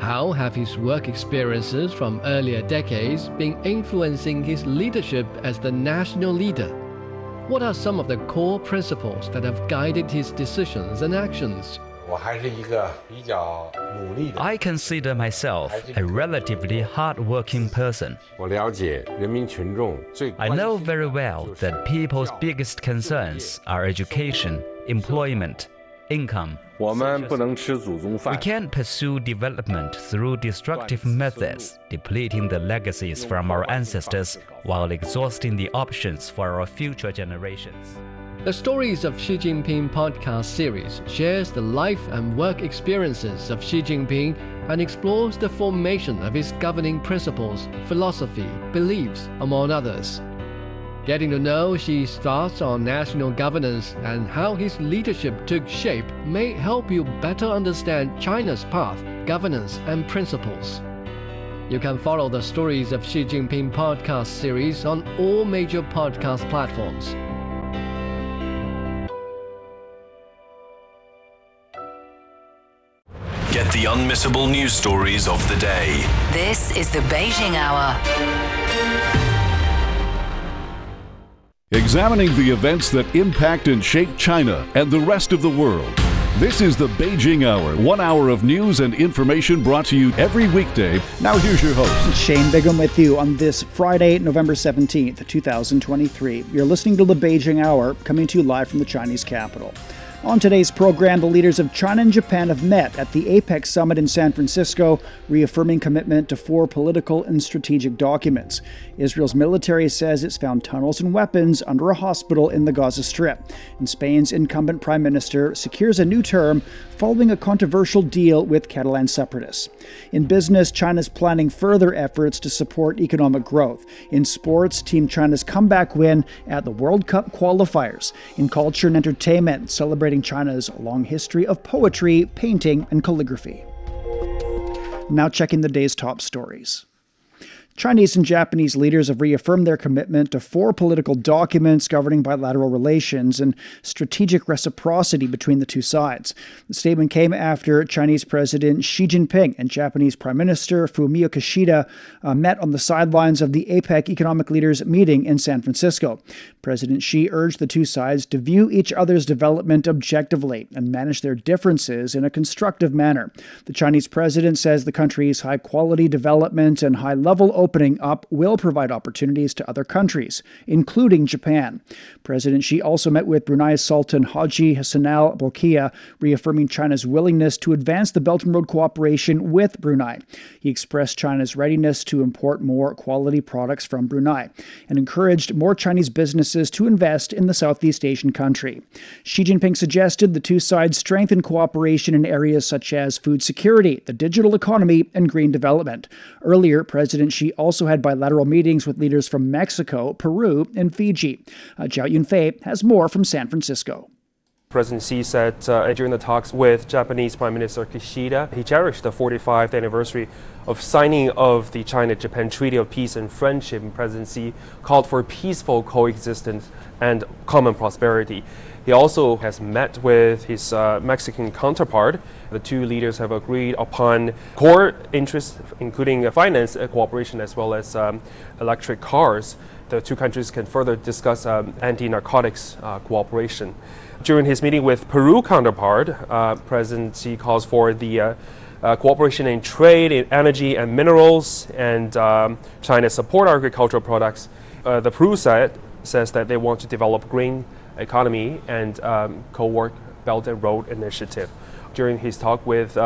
How have his work experiences from earlier decades been influencing his leadership as the national leader? What are some of the core principles that have guided his decisions and actions? I consider myself a relatively hard-working person. I know very well that people's biggest concerns are education, employment, income. We can't pursue development through destructive methods, depleting the legacies from our ancestors while exhausting the options for our future generations. The Stories of Xi Jinping podcast series shares the life and work experiences of Xi Jinping and explores the formation of his governing principles, philosophy, beliefs, among others. Getting to know Xi's thoughts on national governance and how his leadership took shape may help you better understand China's path, governance, and principles. You can follow the Stories of Xi Jinping podcast series on all major podcast platforms. Get the unmissable news stories of the day. This is the Beijing Hour. Examining the events that impact and shape China and the rest of the world. This is the Beijing Hour, 1 hour of news and information brought to you every weekday. Now here's your host. Shane Bigham with you on this Friday, November 17th, 2023. You're listening to the Beijing Hour, coming to you live from the Chinese capital. On today's program, the leaders of China and Japan have met at the APEC summit in San Francisco, reaffirming commitment to 4 political and strategic documents. Israel's military says it's found tunnels and weapons under a hospital in the Gaza Strip. And Spain's incumbent prime minister secures a new term following a controversial deal with Catalan separatists. In business, China's planning further efforts to support economic growth. In sports, Team China's comeback win at the World Cup qualifiers. In culture and entertainment, celebrating China's long history of poetry, painting, and calligraphy. Now checking the day's top stories. Chinese and Japanese leaders have reaffirmed their commitment to 4 political documents governing bilateral relations and strategic reciprocity between the two sides. The statement came after Chinese President Xi Jinping and Japanese Prime Minister Fumio Kishida met on the sidelines of the APEC Economic Leaders meeting in San Francisco. President Xi urged the two sides to view each other's development objectively and manage their differences in a constructive manner. The Chinese president says the country's high-quality development and high-level opening up will provide opportunities to other countries, including Japan. President Xi also met with Brunei's Sultan Haji Hassanal Bolkiah, reaffirming China's willingness to advance the Belt and Road cooperation with Brunei. He expressed China's readiness to import more quality products from Brunei and encouraged more Chinese businesses to invest in the Southeast Asian country. Xi Jinping suggested the two sides strengthen cooperation in areas such as food security, the digital economy, and green development. Earlier, President Xi also had bilateral meetings with leaders from Mexico, Peru, and Fiji. Zhao Yunfei has more from San Francisco. President Xi said during the talks with Japanese Prime Minister Kishida, he cherished the 45th anniversary of signing of the China-Japan Treaty of Peace and Friendship, and President Xi called for peaceful coexistence and common prosperity. He also has met with his Mexican counterpart. The two leaders have agreed upon core interests, including finance cooperation as well as electric cars. The two countries can further discuss anti-narcotics cooperation. During his meeting with Peru counterpart, President Xi calls for the cooperation in trade, in energy and minerals, and China's support agricultural products. The Peru side says that they want to develop green economy and co-work Belt and Road Initiative. During his talk with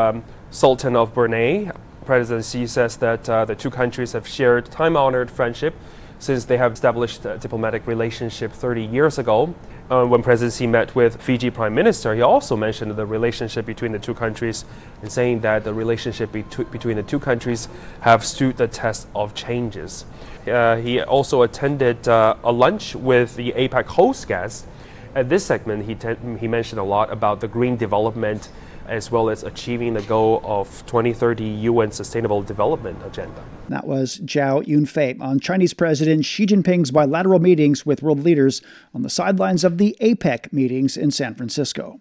Sultan of Brunei, President Xi says that the two countries have shared time-honored friendship since they have established a diplomatic relationship 30 years ago. When President Xi met with Fiji Prime Minister, he also mentioned the relationship between the two countries and saying that the relationship between the two countries have stood the test of changes. He also attended a lunch with the APEC host guests. At this segment, he mentioned a lot about the green development as well as achieving the goal of 2030 UN Sustainable Development Agenda. That was Zhao Yunfei on Chinese President Xi Jinping's bilateral meetings with world leaders on the sidelines of the APEC meetings in San Francisco.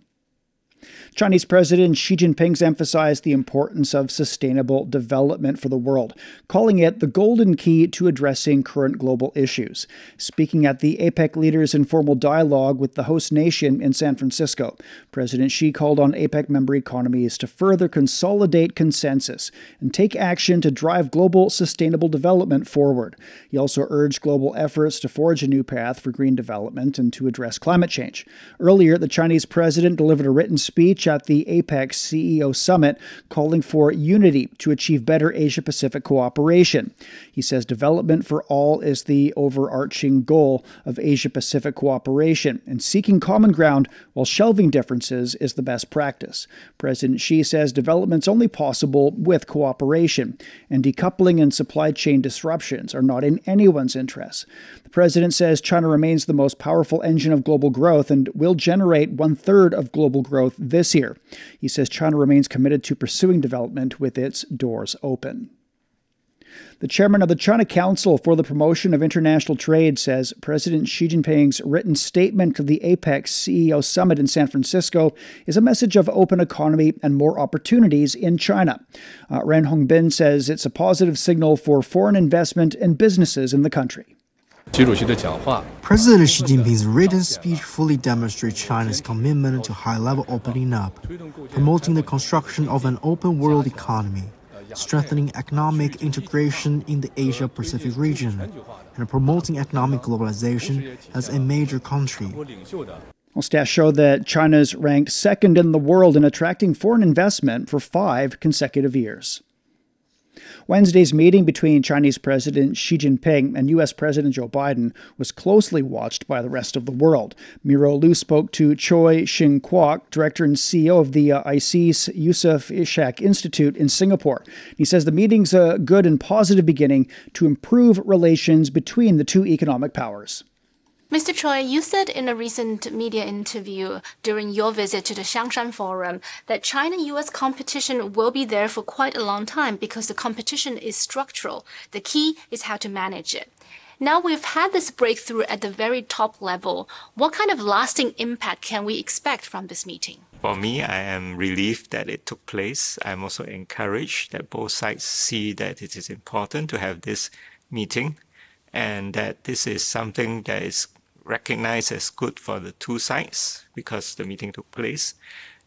Chinese President Xi Jinping's emphasized the importance of sustainable development for the world, calling it the golden key to addressing current global issues. Speaking at the APEC leaders' informal dialogue with the host nation in San Francisco, President Xi called on APEC member economies to further consolidate consensus and take action to drive global sustainable development forward. He also urged global efforts to forge a new path for green development and to address climate change. Earlier, the Chinese president delivered a written speech at the APEC CEO Summit, calling for unity to achieve better Asia-Pacific cooperation. He says development for all is the overarching goal of Asia-Pacific cooperation, and seeking common ground while shelving differences is the best practice. President Xi says development's only possible with cooperation, and decoupling and supply chain disruptions are not in anyone's interests. The president says China remains the most powerful engine of global growth and will generate one-third of global growth this year. He says China remains committed to pursuing development with its doors open. The chairman of the China Council for the Promotion of International Trade says President Xi Jinping's written statement to the APEC CEO Summit in San Francisco is a message of open economy and more opportunities in China. Ren Hongbin says it's a positive signal for foreign investment and businesses in the country. President Xi Jinping's written speech fully demonstrates China's commitment to high-level opening up, promoting the construction of an open world economy, strengthening economic integration in the Asia-Pacific region, and promoting economic globalization as a major country. Well, stats show that China's ranked second in the world in attracting foreign investment for 5 consecutive years. Wednesday's meeting between Chinese President Xi Jinping and U.S. President Joe Biden was closely watched by the rest of the world. Miro Lu spoke to Choi Shing Kwok, director and CEO of the ISEAS Yusof Ishak Institute in Singapore. He says the meeting's a good and positive beginning to improve relations between the two economic powers. Mr. Choi, you said in a recent media interview during your visit to the Shangshan Forum that China-U.S. competition will be there for quite a long time because the competition is structural. The key is how to manage it. Now we've had this breakthrough at the very top level. What kind of lasting impact can we expect from this meeting? For me, I am relieved that it took place. I'm also encouraged that both sides see that it is important to have this meeting and that this is something that is recognized as good for the two sides because the meeting took place,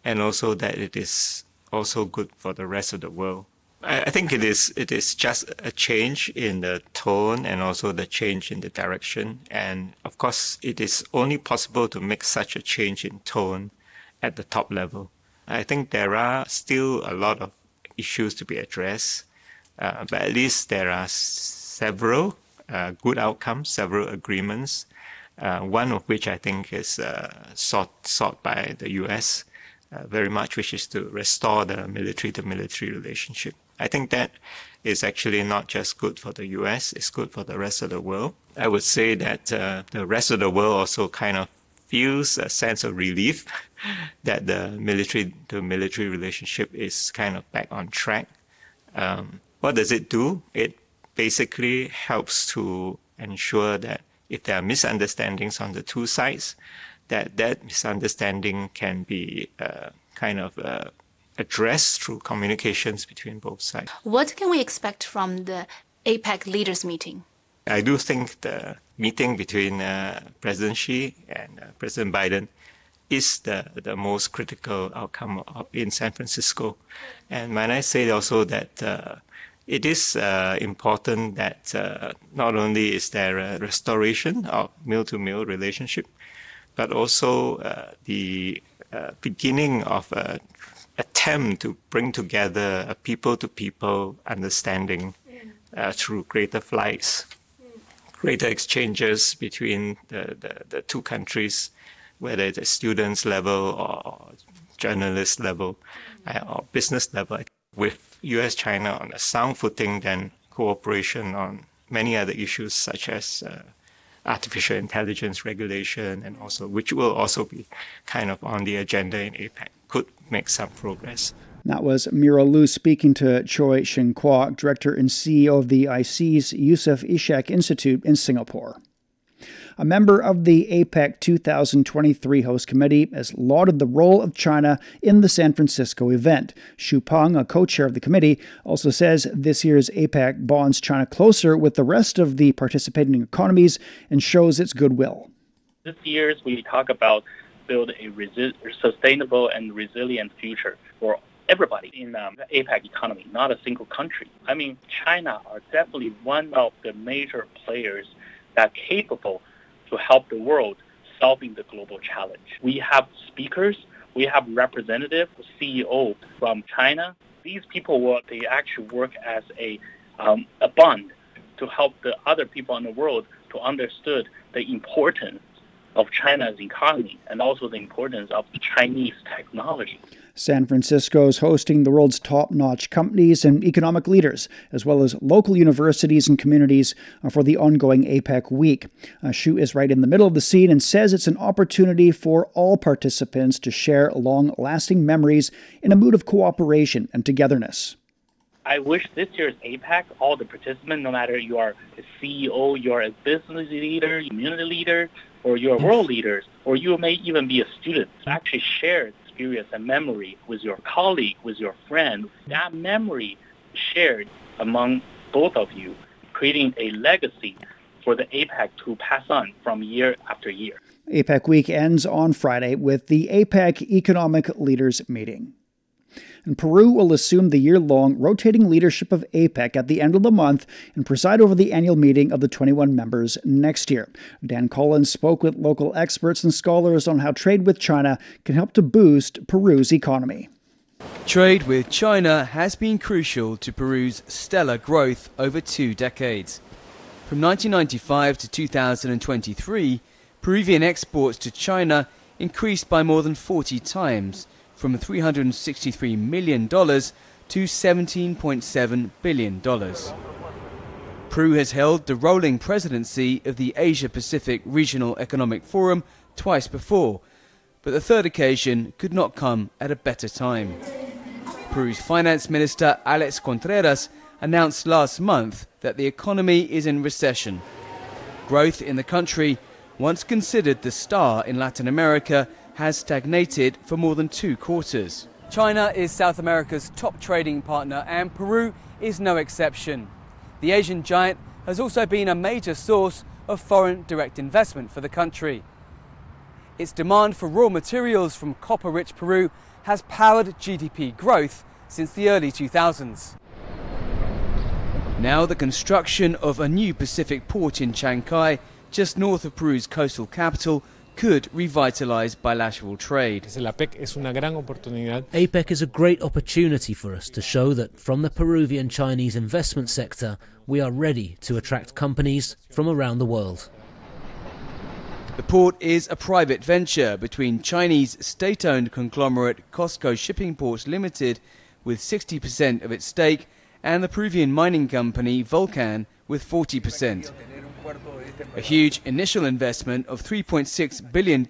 and also that it is also good for the rest of the world. I think it is just a change in the tone and also the change in the direction. And of course, it is only possible to make such a change in tone at the top level. I think there are still a lot of issues to be addressed, but at least there are several good outcomes, several agreements. One of which I think is sought by the U.S. Very much, which is to restore the military-to-military relationship. I think that is actually not just good for the U.S., it's good for the rest of the world. I would say that the rest of the world also kind of feels a sense of relief that the military-to-military relationship is kind of back on track. What does it do? It basically helps to ensure that if there are misunderstandings on the two sides, that misunderstanding can be addressed through communications between both sides. What can we expect from the APEC leaders meeting? I do think the meeting between President Xi and President Biden is the most critical outcome in San Francisco. And might I say also that it is important that not only is there a restoration of meal-to-meal relationship, but also the beginning of an attempt to bring together a people-to-people understanding through greater flights, greater exchanges between the two countries, whether it's at students level or journalist level or business level. With US-China on a sound footing, then cooperation on many other issues such as artificial intelligence regulation, and also which will also be kind of on the agenda in APEC, could make some progress. That was Mira Lu speaking to Choi Shing Kwok, director and CEO of the ISEAS Yusof Ishak Institute in Singapore. A member of the APEC 2023 host committee has lauded the role of China in the San Francisco event. Xu Peng, a co-chair of the committee, also says this year's APEC bonds China closer with the rest of the participating economies and shows its goodwill. This year, we talk about build a sustainable and resilient future for everybody in the APEC economy, not a single country. I mean, China are definitely one of the major players that are capable to help the world solving the global challenge. We have speakers, we have representatives, CEO from China. These people, they actually work as a bond to help the other people in the world to understand the importance of China's economy and also the importance of Chinese technology. San Francisco is hosting the world's top-notch companies and economic leaders, as well as local universities and communities for the ongoing APEC week. Xu is right in the middle of the scene and says it's an opportunity for all participants to share long-lasting memories in a mood of cooperation and togetherness. I wish this year's APEC, all the participants, no matter you are a CEO, you're a business leader, community leader, or you're world leaders, or you may even be a student, actually share experience and memory with your colleague, with your friend. That memory shared among both of you, creating a legacy for the APEC to pass on from year after year. APEC week ends on Friday with the APEC Economic Leaders Meeting. And Peru will assume the year-long rotating leadership of APEC at the end of the month and preside over the annual meeting of the 21 members next year. Dan Collins spoke with local experts and scholars on how trade with China can help to boost Peru's economy. Trade with China has been crucial to Peru's stellar growth over 2 decades. From 1995 to 2023, Peruvian exports to China increased by more than 40 times, from $363 million to $17.7 billion. Peru has held the rolling presidency of the Asia-Pacific Regional Economic Forum twice before, but the third occasion could not come at a better time. Peru's Finance Minister Alex Contreras announced last month that the economy is in recession. Growth in the country, once considered the star in Latin America, has stagnated for more than 2 quarters. China is South America's top trading partner, and Peru is no exception. The Asian giant has also been a major source of foreign direct investment for the country. Its demand for raw materials from copper-rich Peru has powered GDP growth since the early 2000s. Now the construction of a new Pacific port in Chiang Kai, just north of Peru's coastal capital, could revitalize bilateral trade. APEC is a great opportunity for us to show that from the Peruvian Chinese investment sector, we are ready to attract companies from around the world. The port is a private venture between Chinese state-owned conglomerate Costco Shipping Ports Limited with 60% of its stake and the Peruvian mining company Volcan with 40%. A huge initial investment of $3.6 billion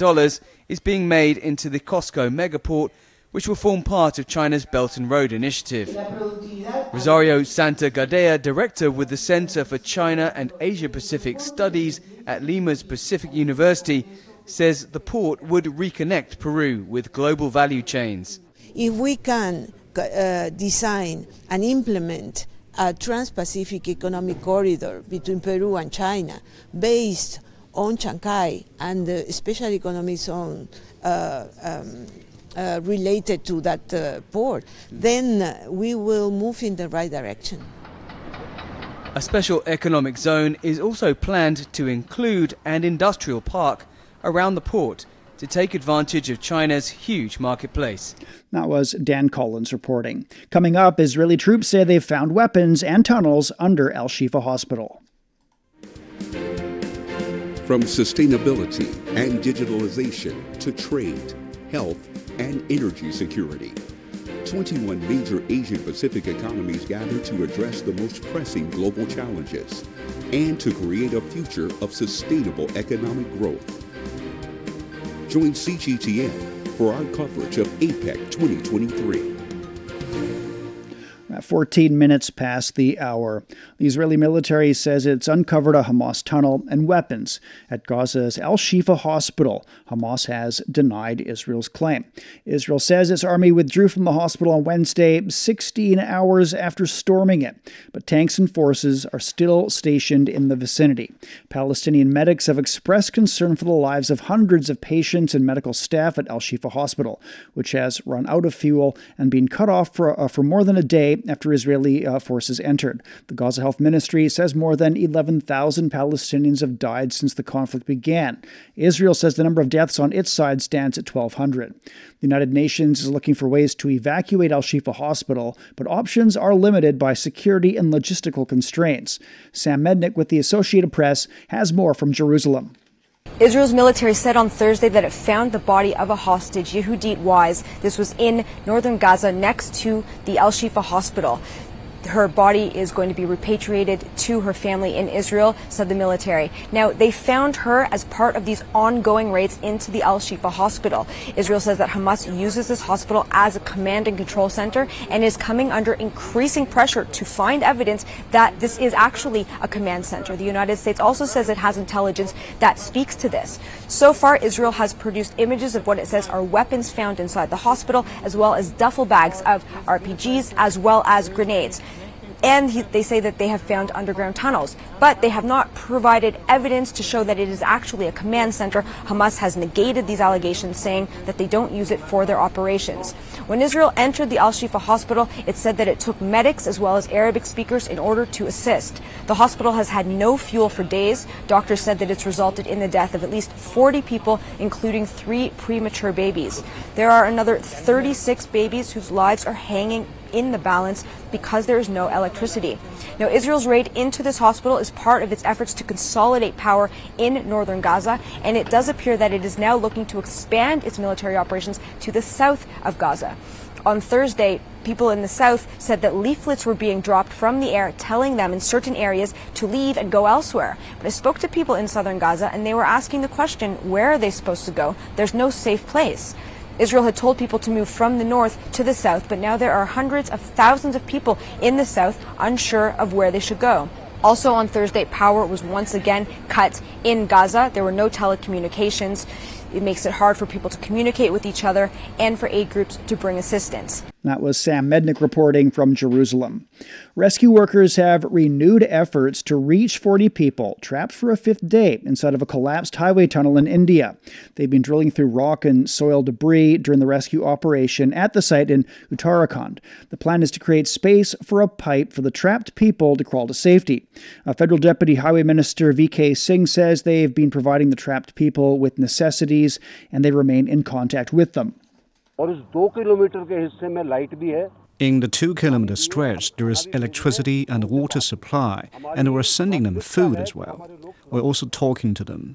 is being made into the Costco megaport, which will form part of China's Belt and Road Initiative. Rosario Santa Gadea, director with the Center for China and Asia-Pacific Studies at Lima's Pacific University, says the port would reconnect Peru with global value chains. If we can design and implement a Trans-Pacific Economic Corridor between Peru and China, based on Chiang Kai and the Special Economic Zone related to that port, then we will move in the right direction. A Special Economic Zone is also planned to include an industrial park around the port to take advantage of China's huge marketplace. That was Dan Collins reporting. Coming up, Israeli troops say they've found weapons and tunnels under Al Shifa Hospital. From sustainability and digitalization to trade, health, and energy security, 21 major Asian Pacific economies gather to address the most pressing global challenges and to create a future of sustainable economic growth. Join CGTN for our coverage of APEC 2023. At 14 minutes past the hour, the Israeli military says it's uncovered a Hamas tunnel and weapons at Gaza's Al-Shifa hospital. Hamas has denied Israel's claim. Israel says its army withdrew from the hospital on Wednesday, 16 hours after storming it, but tanks and forces are still stationed in the vicinity. Palestinian medics have expressed concern for the lives of hundreds of patients and medical staff at Al-Shifa hospital, which has run out of fuel and been cut off for more than a day after Israeli forces entered. The Gaza Health Ministry says more than 11,000 Palestinians have died since the conflict began. Israel says the number of deaths on its side stands at 1,200. The United Nations is looking for ways to evacuate Al-Shifa Hospital, but options are limited by security and logistical constraints. Sam Mednick with the Associated Press has more from Jerusalem. Israel's military said on Thursday that it found the body of a hostage, Yehudit Wise. This was in northern Gaza next to the Al-Shifa hospital. Her body is going to be repatriated to her family in Israel, said the military. Now, they found her as part of these ongoing raids into the Al-Shifa hospital. Israel says that Hamas uses this hospital as a command and control center and is coming under increasing pressure to find evidence that this is actually a command center. The United States also says it has intelligence that speaks to this. So far, Israel has produced images of what it says are weapons found inside the hospital, as well as duffel bags of RPGs, as well as grenades. And they say that they have found underground tunnels, but they have not provided evidence to show that it is actually a command center. Hamas has negated these allegations, saying that they don't use it for their operations. When Israel entered the Al-Shifa hospital, it said that it took medics as well as Arabic speakers in order to assist. The hospital has had no fuel for days. Doctors said that it's resulted in the death of at least 40 people, including 3 premature babies. There are another 36 babies whose lives are hanging in the balance because there is no electricity. Now, Israel's raid into this hospital is part of its efforts to consolidate power in northern Gaza, and it does appear that it is now looking to expand its military operations to the south of Gaza. On Thursday, people in the south said that leaflets were being dropped from the air telling them in certain areas to leave and go elsewhere. But I spoke to people in southern Gaza and they were asking the question, where are they supposed to go? There's no safe place. Israel had told people to move from the north to the south, but now there are hundreds of thousands of people in the south unsure of where they should go. Also on Thursday, power was once again cut in Gaza. There were no telecommunications. It makes it hard for people to communicate with each other and for aid groups to bring assistance. That was Sam Mednick reporting from Jerusalem. Rescue workers have renewed efforts to reach 40 people trapped for a 5th day inside of a collapsed highway tunnel in India. They've been drilling through rock and soil debris during the rescue operation at the site in Uttarakhand. The plan is to create space for a pipe for the trapped people to crawl to safety. Federal Deputy Highway Minister V.K. Singh says they've been providing the trapped people with necessities and they remain in contact with them. In the 2-kilometer stretch, there is electricity and water supply, and we're sending them food as well. We're also talking to them.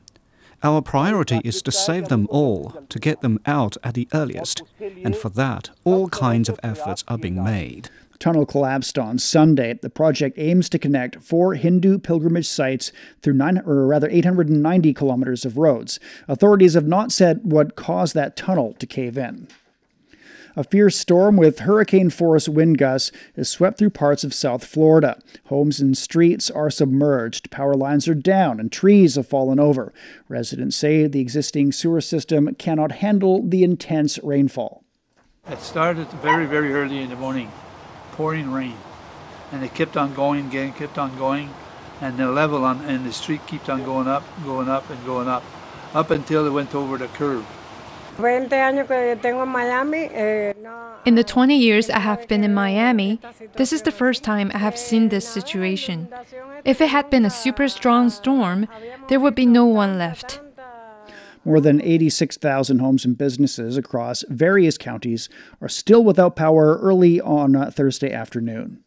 Our priority is to save them all, to get them out at the earliest, and for that, all kinds of efforts are being made. Tunnel collapsed on Sunday. The project aims to connect 4 Hindu pilgrimage sites through 890 kilometers of roads. Authorities have not said what caused that tunnel to cave in. A fierce storm with hurricane-force wind gusts has swept through parts of South Florida. Homes and streets are submerged, power lines are down, and trees have fallen over. Residents say the existing sewer system cannot handle the intense rainfall. It started very, very early in the morning, pouring rain, and it kept on going again, kept on going, and the level in the street kept on going up, and going up, up until it went over the curve. In the 20 years I have been in Miami, this is the first time I have seen this situation. If it had been a super strong storm, there would be no one left. More than 86,000 homes and businesses across various counties are still without power early on Thursday afternoon.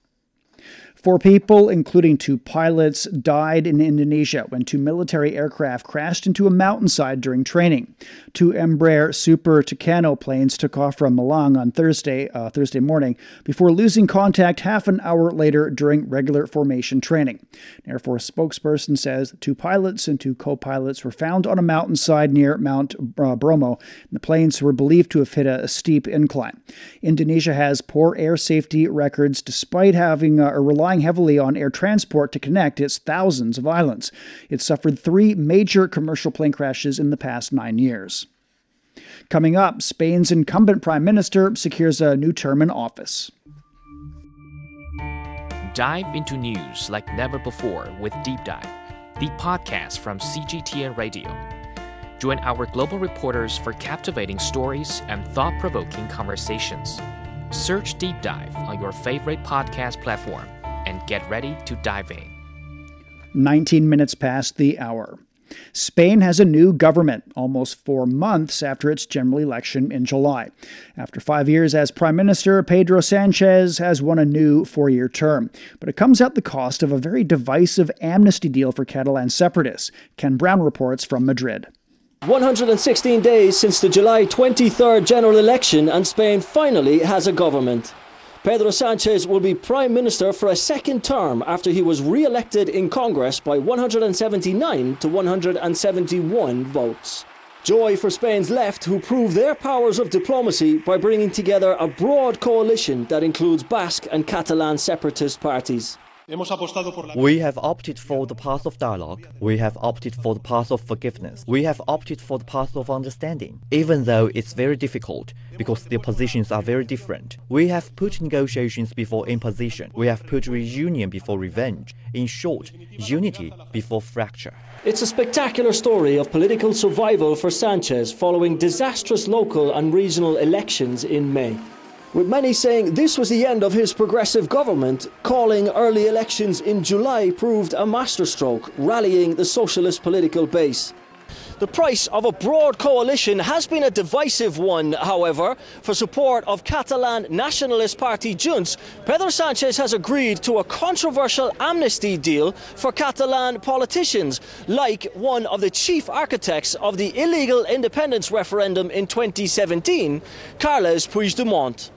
Four people, including two pilots, died in Indonesia when two military aircraft crashed into a mountainside during training. Two Embraer Super Tucano planes took off from Malang on Thursday morning before losing contact half an hour later during regular formation training. An Air Force spokesperson says two pilots and two co-pilots were found on a mountainside near Mount Bromo. The planes were believed to have hit a steep incline. Indonesia has poor air safety records despite having a relying heavily on air transport to connect its thousands of islands. It suffered three major commercial plane crashes in the past 9 years. Coming up, Spain's incumbent prime minister secures a new term in office. Dive into news like never before with Deep Dive, the podcast from CGTN Radio. Join our global reporters for captivating stories and thought-provoking conversations. Search Deep Dive on your favorite podcast platform and get ready to dive in. 19 minutes past the hour. Spain has a new government, almost 4 months after its general election in July. After 5 years as Prime Minister, Pedro Sánchez has won a new four-year term. But it comes at the cost of a very divisive amnesty deal for Catalan separatists. Ken Brown reports from Madrid. 116 days since the July 23rd general election, and Spain finally has a government. Pedro Sánchez will be Prime Minister for a second term after he was re-elected in Congress by 179 to 171 votes. Joy for Spain's left, who prove their powers of diplomacy by bringing together a broad coalition that includes Basque and Catalan separatist parties. We have opted for the path of dialogue. We have opted for the path of forgiveness. We have opted for the path of understanding, even though it's very difficult because their positions are very different. We have put negotiations before imposition. We have put reunion before revenge. In short, unity before fracture. It's a spectacular story of political survival for Sánchez following disastrous local and regional elections in May, with many saying this was the end of his progressive government. Calling early elections in July proved a masterstroke, rallying the socialist political base. The price of a broad coalition has been a divisive one, however. For support of Catalan Nationalist Party Junts, Pedro Sánchez has agreed to a controversial amnesty deal for Catalan politicians, like one of the chief architects of the illegal independence referendum in 2017, Carles Puigdemont.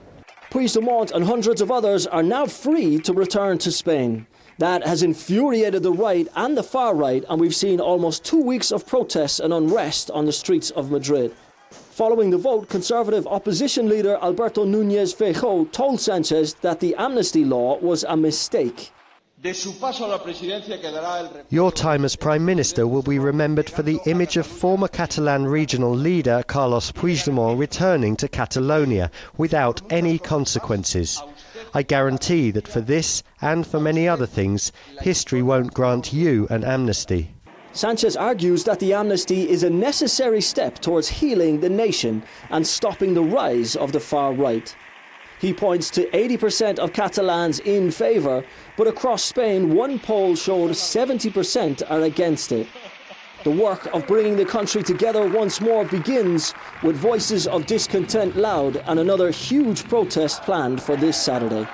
Puigdemont and hundreds of others are now free to return to Spain. That has infuriated the right and the far right, and we've seen almost 2 weeks of protests and unrest on the streets of Madrid. Following the vote, Conservative opposition leader Alberto Núñez Feijóo told Sánchez that the amnesty law was a mistake. Your time as Prime Minister will be remembered for the image of former Catalan regional leader Carles Puigdemont returning to Catalonia without any consequences. I guarantee that for this and for many other things, history won't grant you an amnesty. Sánchez argues that the amnesty is a necessary step towards healing the nation and stopping the rise of the far right. He points to 80% of Catalans in favour, but across Spain one poll showed 70% are against it. The work of bringing the country together once more begins, with voices of discontent loud and another huge protest planned for this Saturday.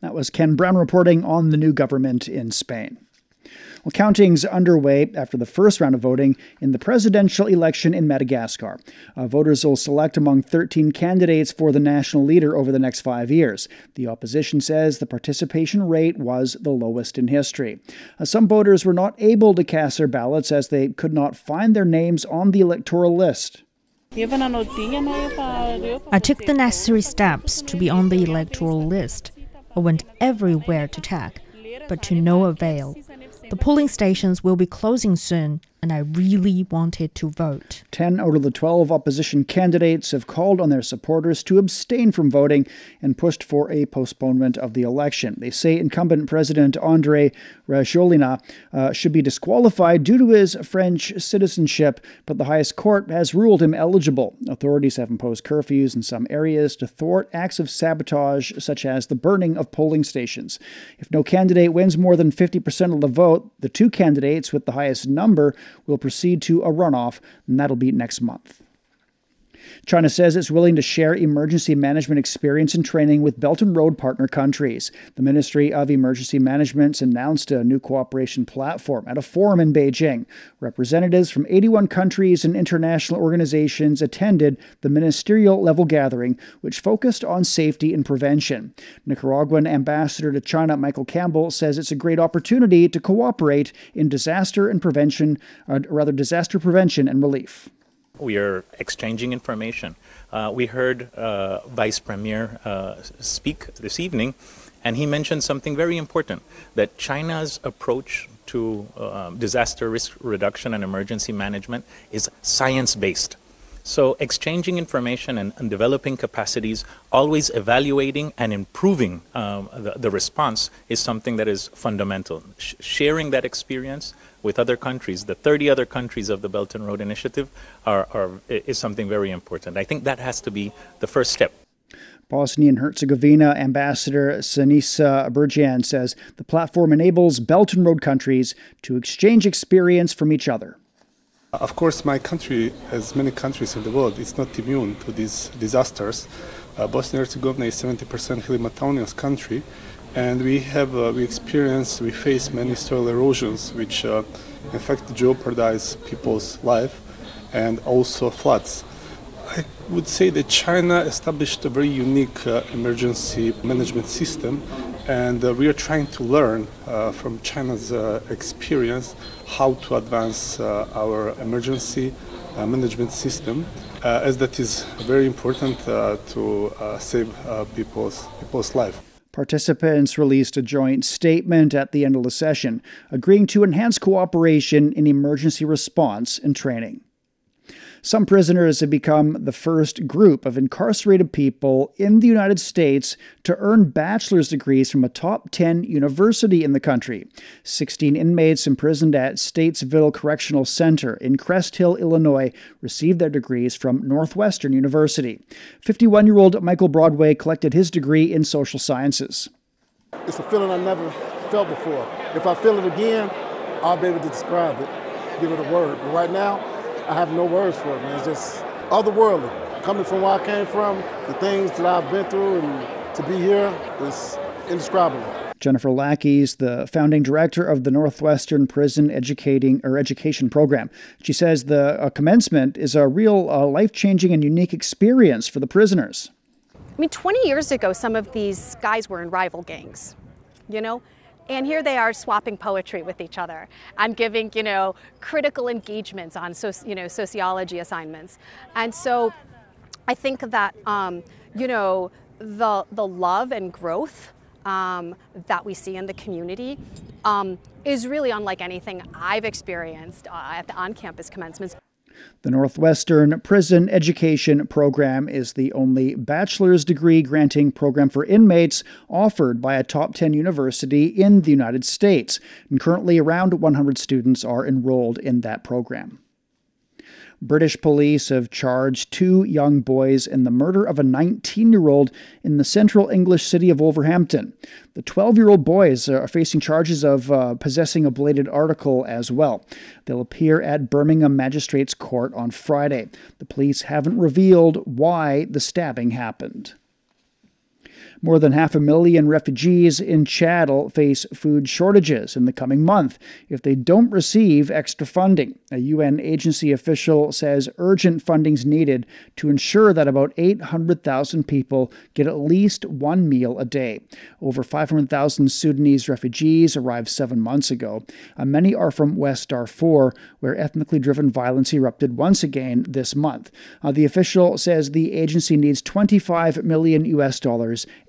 That was Ken Brown reporting on the new government in Spain. Well, counting's underway after the first round of voting in the presidential election in Madagascar. Voters will select among 13 candidates for the national leader over the next 5 years. The opposition says the participation rate was the lowest in history. Some voters were not able to cast their ballots as they could not find their names on the electoral list. I took the necessary steps to be on the electoral list. I went everywhere to check, but to no avail. The polling stations will be closing soon, and I really wanted to vote. 10 out of the 12 opposition candidates have called on their supporters to abstain from voting and pushed for a postponement of the election. They say incumbent President Andry Rajoelina should be disqualified due to his French citizenship, but the highest court has ruled him eligible. Authorities have imposed curfews in some areas to thwart acts of sabotage, such as the burning of polling stations. If no candidate wins more than 50% of the vote, the two candidates with the highest number will proceed to a runoff, and that'll be next month. China says it's willing to share emergency management experience and training with Belt and Road partner countries. The Ministry of Emergency Management announced a new cooperation platform at a forum in Beijing. Representatives from 81 countries and international organizations attended the ministerial-level gathering, which focused on safety and prevention. Nicaraguan Ambassador to China Michael Campbell says it's a great opportunity to cooperate in disaster prevention and relief. We are exchanging information. We heard Vice Premier speak this evening, and he mentioned something very important, that China's approach to disaster risk reduction and emergency management is science-based. So exchanging information and developing capacities, always evaluating and improving the response is something that is fundamental. Sharing that experience with other countries, the 30 other countries of the Belt and Road Initiative, is something very important. I think that has to be the first step. Bosnia and Herzegovina Ambassador Sanisa Burgian says the platform enables Belt and Road countries to exchange experience from each other. Of course, my country, as many countries in the world, is not immune to these disasters. Bosnia and Herzegovina is 70% Helimantonis country, and we face many soil erosions, which in fact jeopardize people's life, and also floods. I would say that China established a very unique emergency management system, and we are trying to learn from China's experience how to advance our emergency management system, as that is very important to save people's life. Participants released a joint statement at the end of the session, agreeing to enhance cooperation in emergency response and training. Some prisoners have become the first group of incarcerated people in the United States to earn bachelor's degrees from a top 10 university in the country. 16 inmates imprisoned at Statesville Correctional Center in Crest Hill, Illinois, received their degrees from Northwestern University. 51-year-old Michael Broadway collected his degree in social sciences. It's a feeling I never felt before. If I feel it again, I'll be able to describe it, give it a word. But right now, I have no words for it, man. It's just otherworldly. Coming from where I came from, the things that I've been through, and to be here is indescribable. Jennifer Lackey's the founding director of the Northwestern Prison Education Program. She says the commencement is a real life-changing and unique experience for the prisoners. I mean, 20 years ago, some of these guys were in rival gangs, you know? And here they are swapping poetry with each other. I'm giving, critical engagements on, sociology assignments. And so I think that, the love and growth that we see in the community is really unlike anything I've experienced at the on-campus commencements. The Northwestern Prison Education Program is the only bachelor's degree granting program for inmates offered by a top 10 university in the United States, and currently around 100 students are enrolled in that program. British police have charged two young boys in the murder of a 19-year-old in the central English city of Wolverhampton. The 12-year-old boys are facing charges of possessing a bladed article as well. They'll appear at Birmingham Magistrates Court on Friday. The police haven't revealed why the stabbing happened. More than 500,000 refugees in Chad will face food shortages in the coming month if they don't receive extra funding. A UN agency official says urgent funding is needed to ensure that about 800,000 people get at least one meal a day. Over 500,000 Sudanese refugees arrived 7 months ago. Many are from West Darfur, where ethnically driven violence erupted once again this month. The official says the agency needs $25 million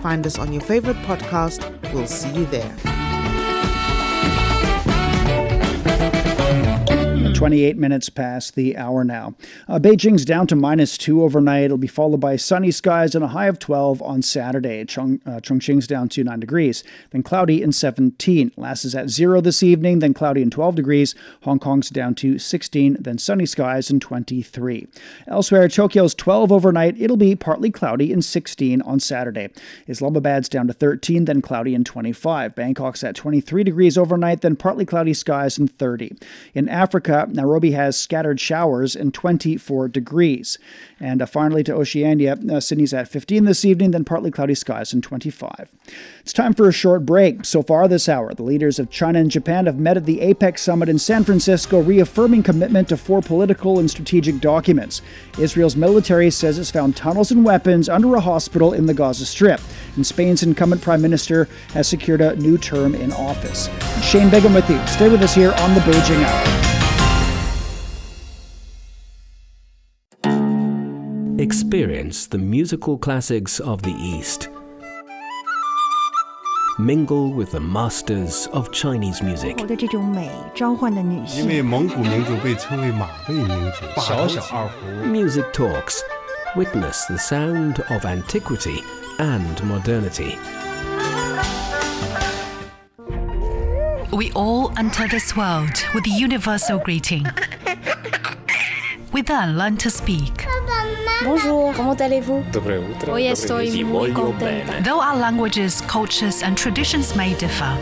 Find us on your favorite podcast. We'll see you there. 28 minutes past the hour now. Beijing's down to -2 overnight. It'll be followed by sunny skies and a high of 12 on Saturday. Chongqing's down to 9 degrees, then cloudy and 17. Last is at 0 this evening, then cloudy and 12 degrees. Hong Kong's down to 16, then sunny skies and 23. Elsewhere, Tokyo's 12 overnight. It'll be partly cloudy and 16 on Saturday. Islamabad's down to 13, then cloudy and 25. Bangkok's at 23 degrees overnight, then partly cloudy skies and 30. In Africa, Nairobi has scattered showers and 24 degrees. And finally to Oceania, Sydney's at 15 this evening, then partly cloudy skies and 25. It's time for a short break. So far this hour, the leaders of China and Japan have met at the APEC summit in San Francisco, reaffirming commitment to 4 political and strategic documents. Israel's military says it's found tunnels and weapons under a hospital in the Gaza Strip. And Spain's incumbent prime minister has secured a new term in office. Shane Bigham with you. Stay with us here on the Beijing Hour. Experience the musical classics of the East. Mingle with the masters of Chinese music. Music Talks. Witness the sound of antiquity and modernity. We all enter this world with a universal greeting. We then learn to speak. Bonjour, comment allez-vous? Hoy estoy muy contenta. Though our languages, cultures, and traditions may differ,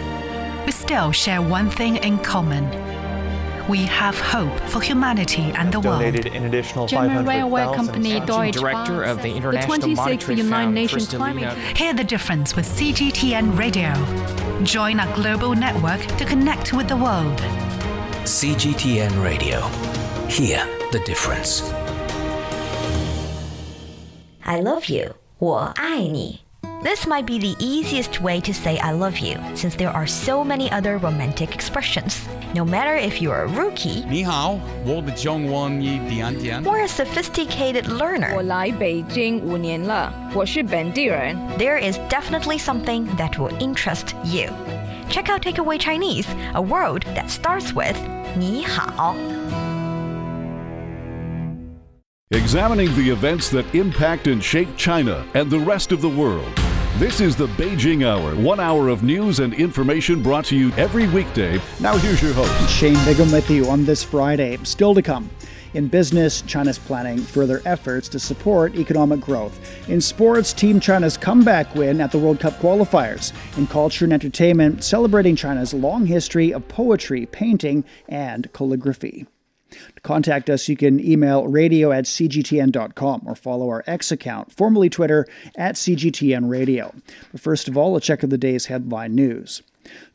we still share one thing in common. We have hope for humanity and the world. An additional German railway company Deutsche Director of the International Monetary Fund. Hear the difference with CGTN Radio. Join our global network to connect with the world. CGTN Radio. Hear the difference. I love you. 我爱你. This might be the easiest way to say I love you, since there are so many other romantic expressions. No matter if you are a rookie, 你好, 我的中文一点点, or a sophisticated learner, 我来北京5年了, 我是本地人, there is definitely something that will interest you. Check out Takeaway Chinese, a word that starts with 你好. Examining the events that impact and shape China and the rest of the world. This is the Beijing Hour, 1 hour of news and information brought to you every weekday. Now here's your host. Shane Bigham with you on this Friday. Still to come. In business, China's planning further efforts to support economic growth. In sports, Team China's comeback win at the World Cup qualifiers. In culture and entertainment, celebrating China's long history of poetry, painting, and calligraphy. To contact us, you can email radio@cgtn.com or follow our X account, formerly Twitter, @cgtnradio. But first of all, a check of the day's headline news.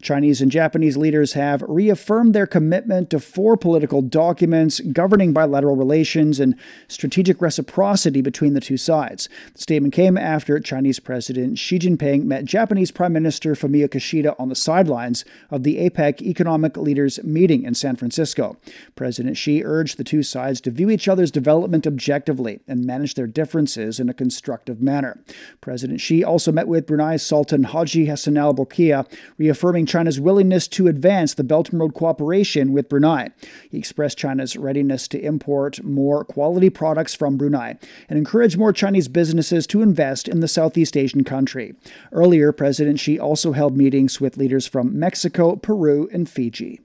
Chinese and Japanese leaders have reaffirmed their commitment to 4 political documents governing bilateral relations and strategic reciprocity between the two sides. The statement came after Chinese President Xi Jinping met Japanese Prime Minister Fumio Kishida on the sidelines of the APEC Economic Leaders meeting in San Francisco. President Xi urged the two sides to view each other's development objectively and manage their differences in a constructive manner. President Xi also met with Brunei's Sultan Haji Hassanal Bolkiah, affirming China's willingness to advance the Belt and Road cooperation with Brunei. He expressed China's readiness to import more quality products from Brunei and encourage more Chinese businesses to invest in the Southeast Asian country. Earlier, President Xi also held meetings with leaders from Mexico, Peru, and Fiji.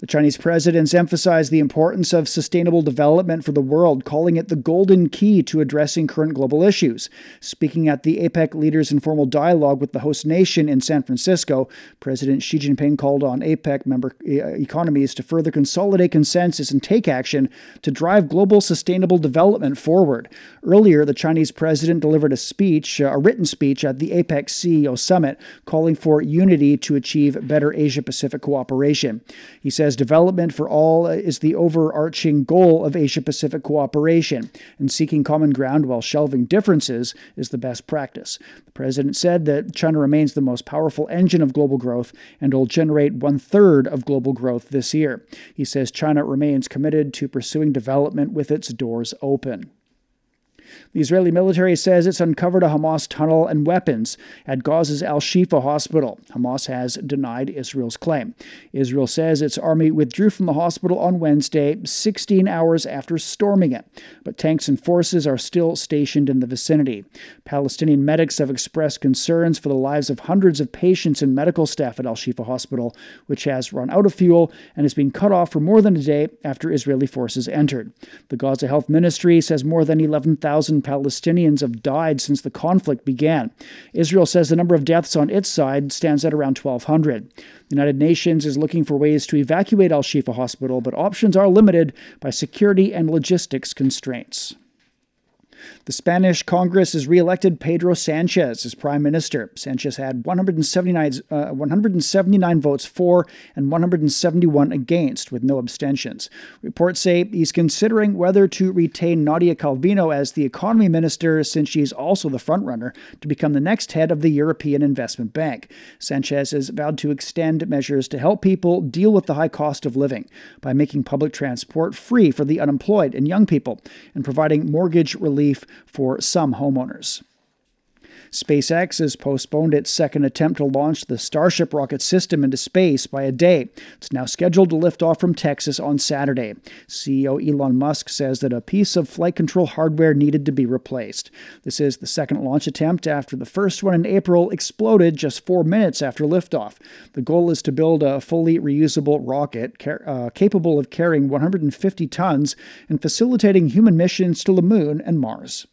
The Chinese presidents emphasized the importance of sustainable development for the world, calling it the golden key to addressing current global issues. Speaking at the APEC leaders' informal dialogue with the host nation in San Francisco, President Xi Jinping called on APEC member economies to further consolidate consensus and take action to drive global sustainable development forward. Earlier, the Chinese president delivered a written speech at the APEC CEO summit, calling for unity to achieve better Asia-Pacific cooperation. He says, development for all is the overarching goal of Asia-Pacific cooperation, and seeking common ground while shelving differences is the best practice. The president said that China remains the most powerful engine of global growth and will generate 1/3 of global growth this year. He says China remains committed to pursuing development with its doors open. The Israeli military says it's uncovered a Hamas tunnel and weapons at Gaza's Al-Shifa hospital. Hamas has denied Israel's claim. Israel says its army withdrew from the hospital on Wednesday, 16 hours after storming it, but tanks and forces are still stationed in the vicinity. Palestinian medics have expressed concerns for the lives of hundreds of patients and medical staff at Al-Shifa hospital, which has run out of fuel and has been cut off for more than a day after Israeli forces entered. The Gaza Health Ministry says more than 11,000 Palestinians have died since the conflict began. Israel says the number of deaths on its side stands at around 1,200. The United Nations is looking for ways to evacuate Al-Shifa hospital, but options are limited by security and logistics constraints. The Spanish Congress has re-elected Pedro Sánchez as prime minister. Sánchez had 179 votes for and 171 against, with no abstentions. Reports say he's considering whether to retain Nadia Calviño as the economy minister, since she's also the frontrunner to become the next head of the European Investment Bank. Sánchez has vowed to extend measures to help people deal with the high cost of living by making public transport free for the unemployed and young people, and providing mortgage relief for some homeowners. SpaceX has postponed its second attempt to launch the Starship rocket system into space by a day. It's now scheduled to lift off from Texas on Saturday. CEO Elon Musk says that a piece of flight control hardware needed to be replaced. This is the second launch attempt after the first one in April exploded just 4 minutes after liftoff. The goal is to build a fully reusable rocket capable of carrying 150 tons and facilitating human missions to the Moon and Mars.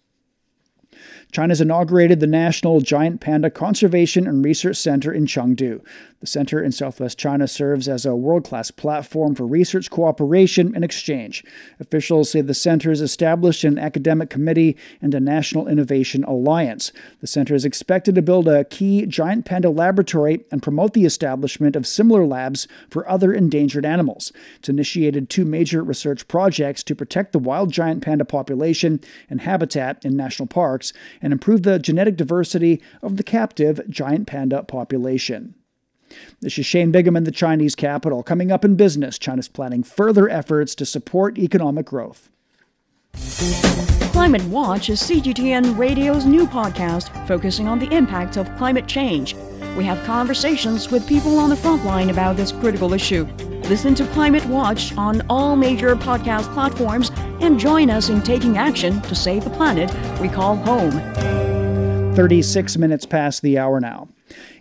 China's inaugurated the National Giant Panda Conservation and Research Center in Chengdu. The center in southwest China serves as a world-class platform for research cooperation and exchange. Officials say the center has established an academic committee and a national innovation alliance. The center is expected to build a key giant panda laboratory and promote the establishment of similar labs for other endangered animals. It's initiated two major research projects to protect the wild giant panda population and habitat in national parks, and improve the genetic diversity of the captive giant panda population. This is Shane Bigham in the Chinese capital. Coming up in business, China's planning further efforts to support economic growth. Climate Watch is CGTN Radio's new podcast focusing on the impacts of climate change. We have conversations with people on the front line about this critical issue. Listen to Climate Watch on all major podcast platforms and join us in taking action to save the planet we call home. 36 minutes past the hour now.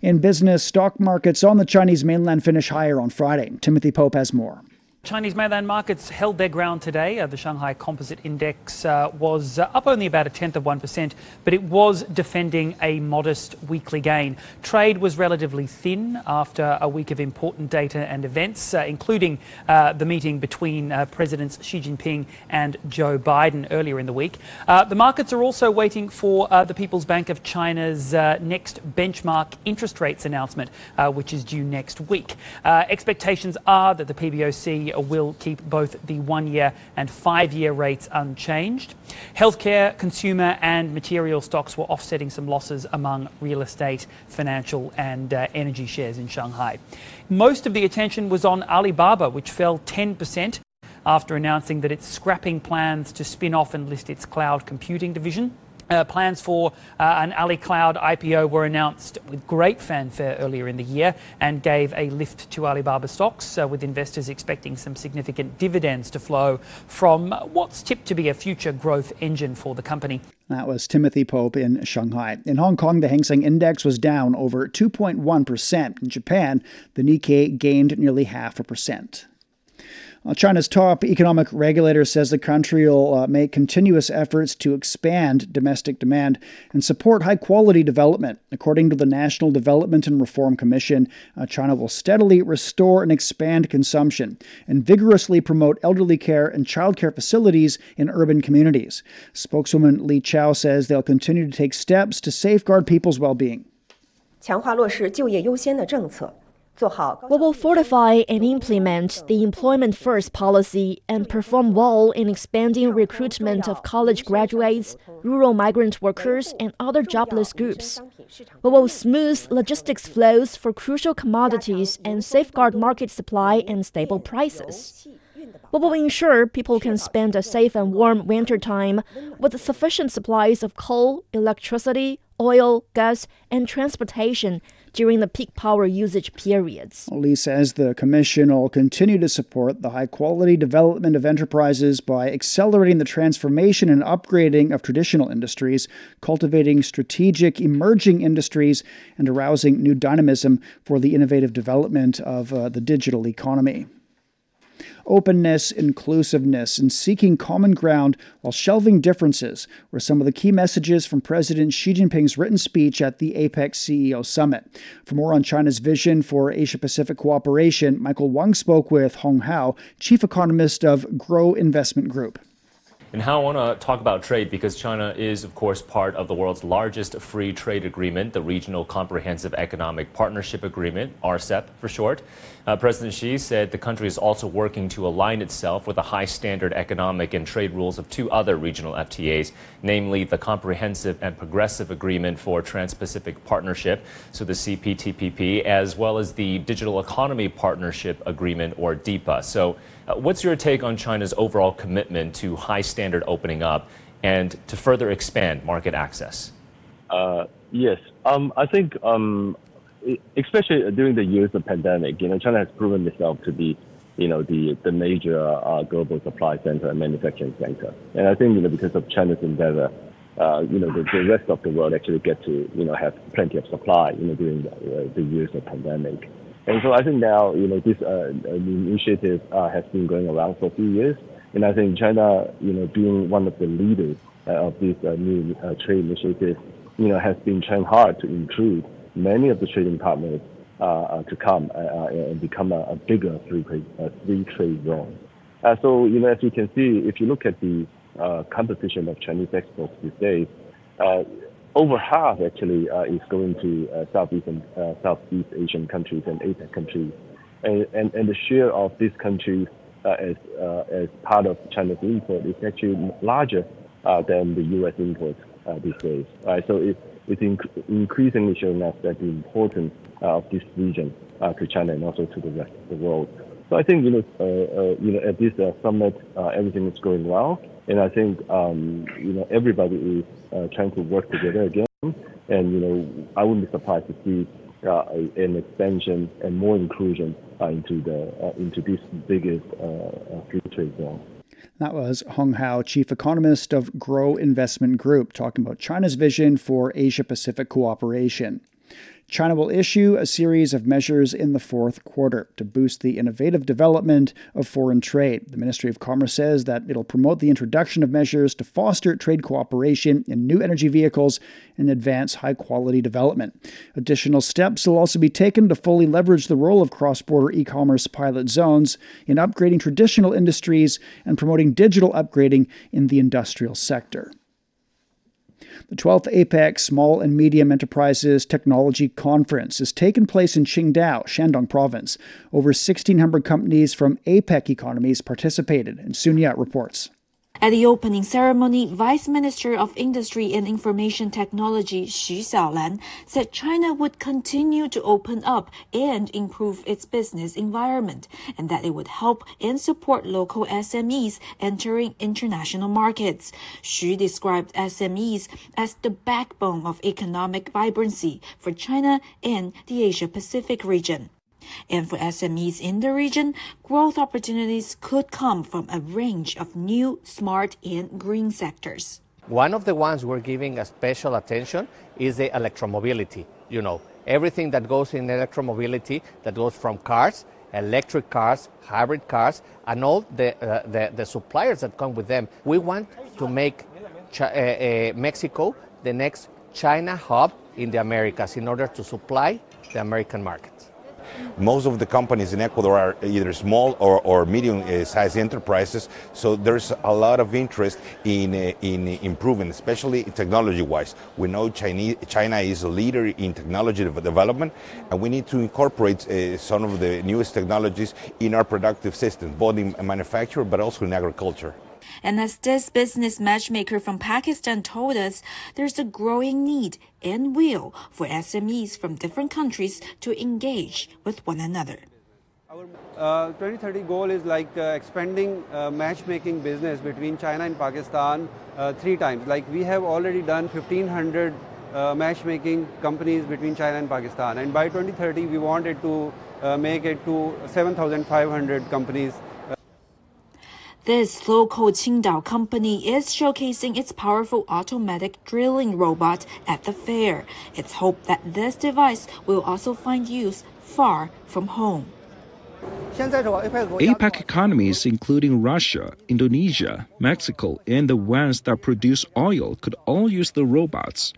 In business, stock markets on the Chinese mainland finish higher on Friday. Timothy Pope has more. Chinese mainland markets held their ground today. The Shanghai Composite Index was up only about 0.1%, but it was defending a modest weekly gain. Trade was relatively thin after a week of important data and events, including the meeting between Presidents Xi Jinping and Joe Biden earlier in the week. The markets are also waiting for the People's Bank of China's next benchmark interest rates announcement, which is due next week. Expectations are that the PBOC will keep both the 1-year and 5-year rates unchanged. Healthcare, consumer and material stocks were offsetting some losses among real estate, financial and energy shares in Shanghai. Most of the attention was on Alibaba, which fell 10% after announcing that it's scrapping plans to spin off and list its cloud computing division. Plans for an Ali Cloud IPO were announced with great fanfare earlier in the year and gave a lift to Alibaba stocks, with investors expecting some significant dividends to flow from what's tipped to be a future growth engine for the company. That was Timothy Pope in Shanghai. In Hong Kong, the Hang Seng Index was down over 2.1%. In Japan, the Nikkei gained nearly 0.5%. China's top economic regulator says the country will make continuous efforts to expand domestic demand and support high-quality development. According to the National Development and Reform Commission, China will steadily restore and expand consumption and vigorously promote elderly care and childcare facilities in urban communities. Spokeswoman Li Chao says they'll continue to take steps to safeguard people's well-being. 强化落实就业优先的政策. We will fortify and implement the employment-first policy and perform well in expanding recruitment of college graduates, rural migrant workers, and other jobless groups. We will smooth logistics flows for crucial commodities and safeguard market supply and stable prices. We will ensure people can spend a safe and warm winter time with sufficient supplies of coal, electricity, oil, gas, and transportation during the peak power usage periods. Lee says the commission will continue to support the high-quality development of enterprises by accelerating the transformation and upgrading of traditional industries, cultivating strategic emerging industries, and arousing new dynamism for the innovative development of the digital economy. Openness, inclusiveness, and seeking common ground while shelving differences were some of the key messages from President Xi Jinping's written speech at the APEC CEO Summit. For more on China's vision for Asia-Pacific cooperation, Michael Wang spoke with Hong Hao, chief economist of Grow Investment Group. And how I want to talk about trade because China is, of course, part of the world's largest free trade agreement, the Regional Comprehensive Economic Partnership Agreement, RCEP for short. President Xi said the country is also working to align itself with the high standard economic and trade rules of two other regional FTAs, namely the Comprehensive and Progressive Agreement for Trans-Pacific Partnership, so the CPTPP, as well as the Digital Economy Partnership Agreement, or DEPA. So what's your take on China's overall commitment to high standard opening up and to further expand market access? I think especially during the years of pandemic, China has proven itself to be, the major global supply center and manufacturing center. And I think, because of China's endeavor, the rest of the world actually get to, have plenty of supply, during the years of pandemic. And so I think now, this initiative has been going around for a few years. And I think China, being one of the leaders of this new trade initiative, has been trying hard to include many of the trading partners to come and become a bigger free trade zone. So, as you can see, if you look at the composition of Chinese exports these days, over half actually is going to Southeast Asian countries and APEC countries. And the share of these countries as part of China's import is actually larger than the U.S. imports these days. Right? So it's increasingly showing us that the importance of this region to China and also to the rest of the world. So I think at this summit everything is going well, and I think everybody is trying to work together again. And I wouldn't be surprised to see an expansion and more inclusion into this biggest free trade zone. That was Hong Hao, chief economist of Grow Investment Group, talking about China's vision for Asia-Pacific cooperation. China will issue a series of measures in the fourth quarter to boost the innovative development of foreign trade. The Ministry of Commerce says that it'll promote the introduction of measures to foster trade cooperation in new energy vehicles and advance high-quality development. Additional steps will also be taken to fully leverage the role of cross-border e-commerce pilot zones in upgrading traditional industries and promoting digital upgrading in the industrial sector. The 12th APEC Small and Medium Enterprises Technology Conference is taking place in Qingdao, Shandong Province. Over 1,600 companies from APEC economies participated, and Sunya reports. At the opening ceremony, Vice Minister of Industry and Information Technology Xu Xiaolan said China would continue to open up and improve its business environment, and that it would help and support local SMEs entering international markets. Xu described SMEs as the backbone of economic vibrancy for China and the Asia-Pacific region. And for SMEs in the region, growth opportunities could come from a range of new, smart, and green sectors. One of the ones we're giving a special attention is the electromobility. Everything that goes in electromobility, that goes from cars, electric cars, hybrid cars, and all the suppliers that come with them. We want to make Mexico the next China hub in the Americas in order to supply the American market. Most of the companies in Ecuador are either small or medium-sized enterprises, so there's a lot of interest in improving, especially technology-wise. We know China is a leader in technology development, and we need to incorporate some of the newest technologies in our productive system, both in manufacture but also in agriculture. And as this business matchmaker from Pakistan told us, there's a growing need and will for SMEs from different countries to engage with one another. Our 2030 goal is like expanding matchmaking business between China and Pakistan 3 times. Like we have already done 1,500 matchmaking companies between China and Pakistan, and by 2030 we wanted to make it to 7,500 companies. This local Qingdao company is showcasing its powerful automatic drilling robot at the fair. It's hoped that this device will also find use far from home. APEC economies, including Russia, Indonesia, Mexico, and the ones that produce oil, could all use the robots.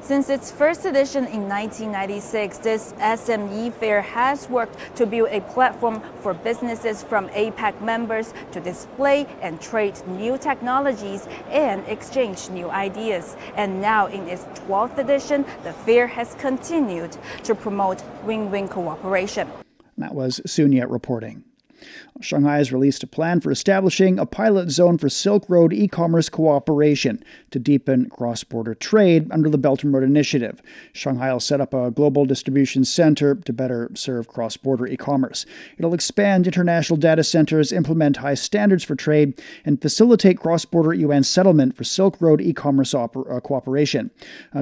Since its first edition in 1996, this SME fair has worked to build a platform for businesses from APEC members to display and trade new technologies and exchange new ideas. And now in its 12th edition, the fair has continued to promote win-win cooperation. That was Sunya reporting. Shanghai has released a plan for establishing a pilot zone for Silk Road e-commerce cooperation to deepen cross-border trade under the Belt and Road Initiative. Shanghai will set up a global distribution center to better serve cross-border e-commerce. It'll expand international data centers, implement high standards for trade, and facilitate cross-border UN settlement for Silk Road e-commerce cooperation.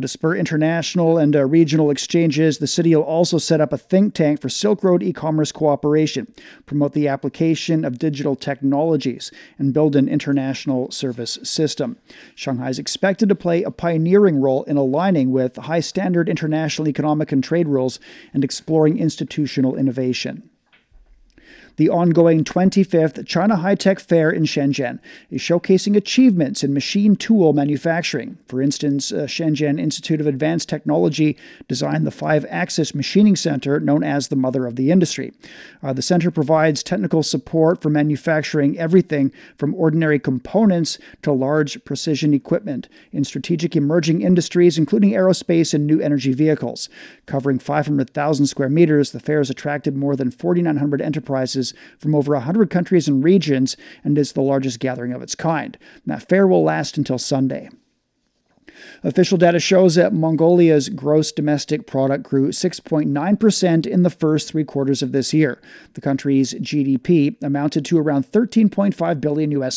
To spur international and regional exchanges, the city will also set up a think tank for Silk Road e-commerce cooperation, promote the application of digital technologies, and build an international service system. Shanghai is expected to play a pioneering role in aligning with high-standard international economic and trade rules and exploring institutional innovation. The ongoing 25th China High-Tech Fair in Shenzhen is showcasing achievements in machine tool manufacturing. For instance, Shenzhen Institute of Advanced Technology designed the 5-axis machining center known as the mother of the industry. The center provides technical support for manufacturing everything from ordinary components to large precision equipment in strategic emerging industries, including aerospace and new energy vehicles. Covering 500,000 square meters, the fair has attracted more than 4,900 enterprises from over 100 countries and regions, and is the largest gathering of its kind. And that fair will last until Sunday. Official data shows that Mongolia's gross domestic product grew 6.9% in the first 3 quarters of this year. The country's GDP amounted to around $13.5 billion.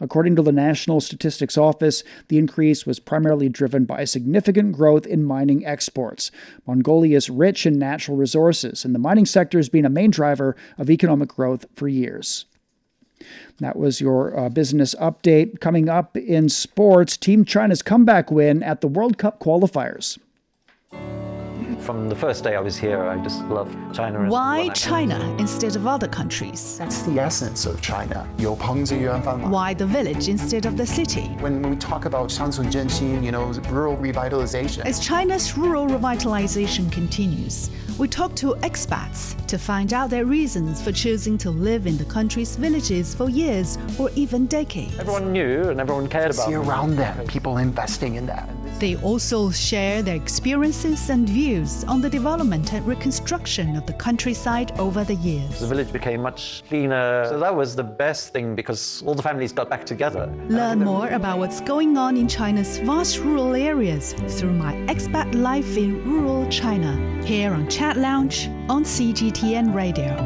According to the National Statistics Office, the increase was primarily driven by significant growth in mining exports. Mongolia is rich in natural resources, and the mining sector has been a main driver of economic growth for years. That was your business update. Coming up in sports, Team China's comeback win at the World Cup qualifiers. From the first day I was here, I just love China. Why China instead of other countries? That's the essence of China. Why the village instead of the city? When we talk about Shansun Zhenxin, rural revitalization. As China's rural revitalization continues, we talk to expats to find out their reasons for choosing to live in the country's villages for years or even decades. Everyone knew and everyone cared about. See around them, people investing in that. They also share their experiences and views on the development and reconstruction of the countryside over the years. The village became much cleaner, so that was the best thing because all the families got back together. Learn more about what's going on in China's vast rural areas through my expat life in rural China, here on Chat Lounge on CGTN Radio.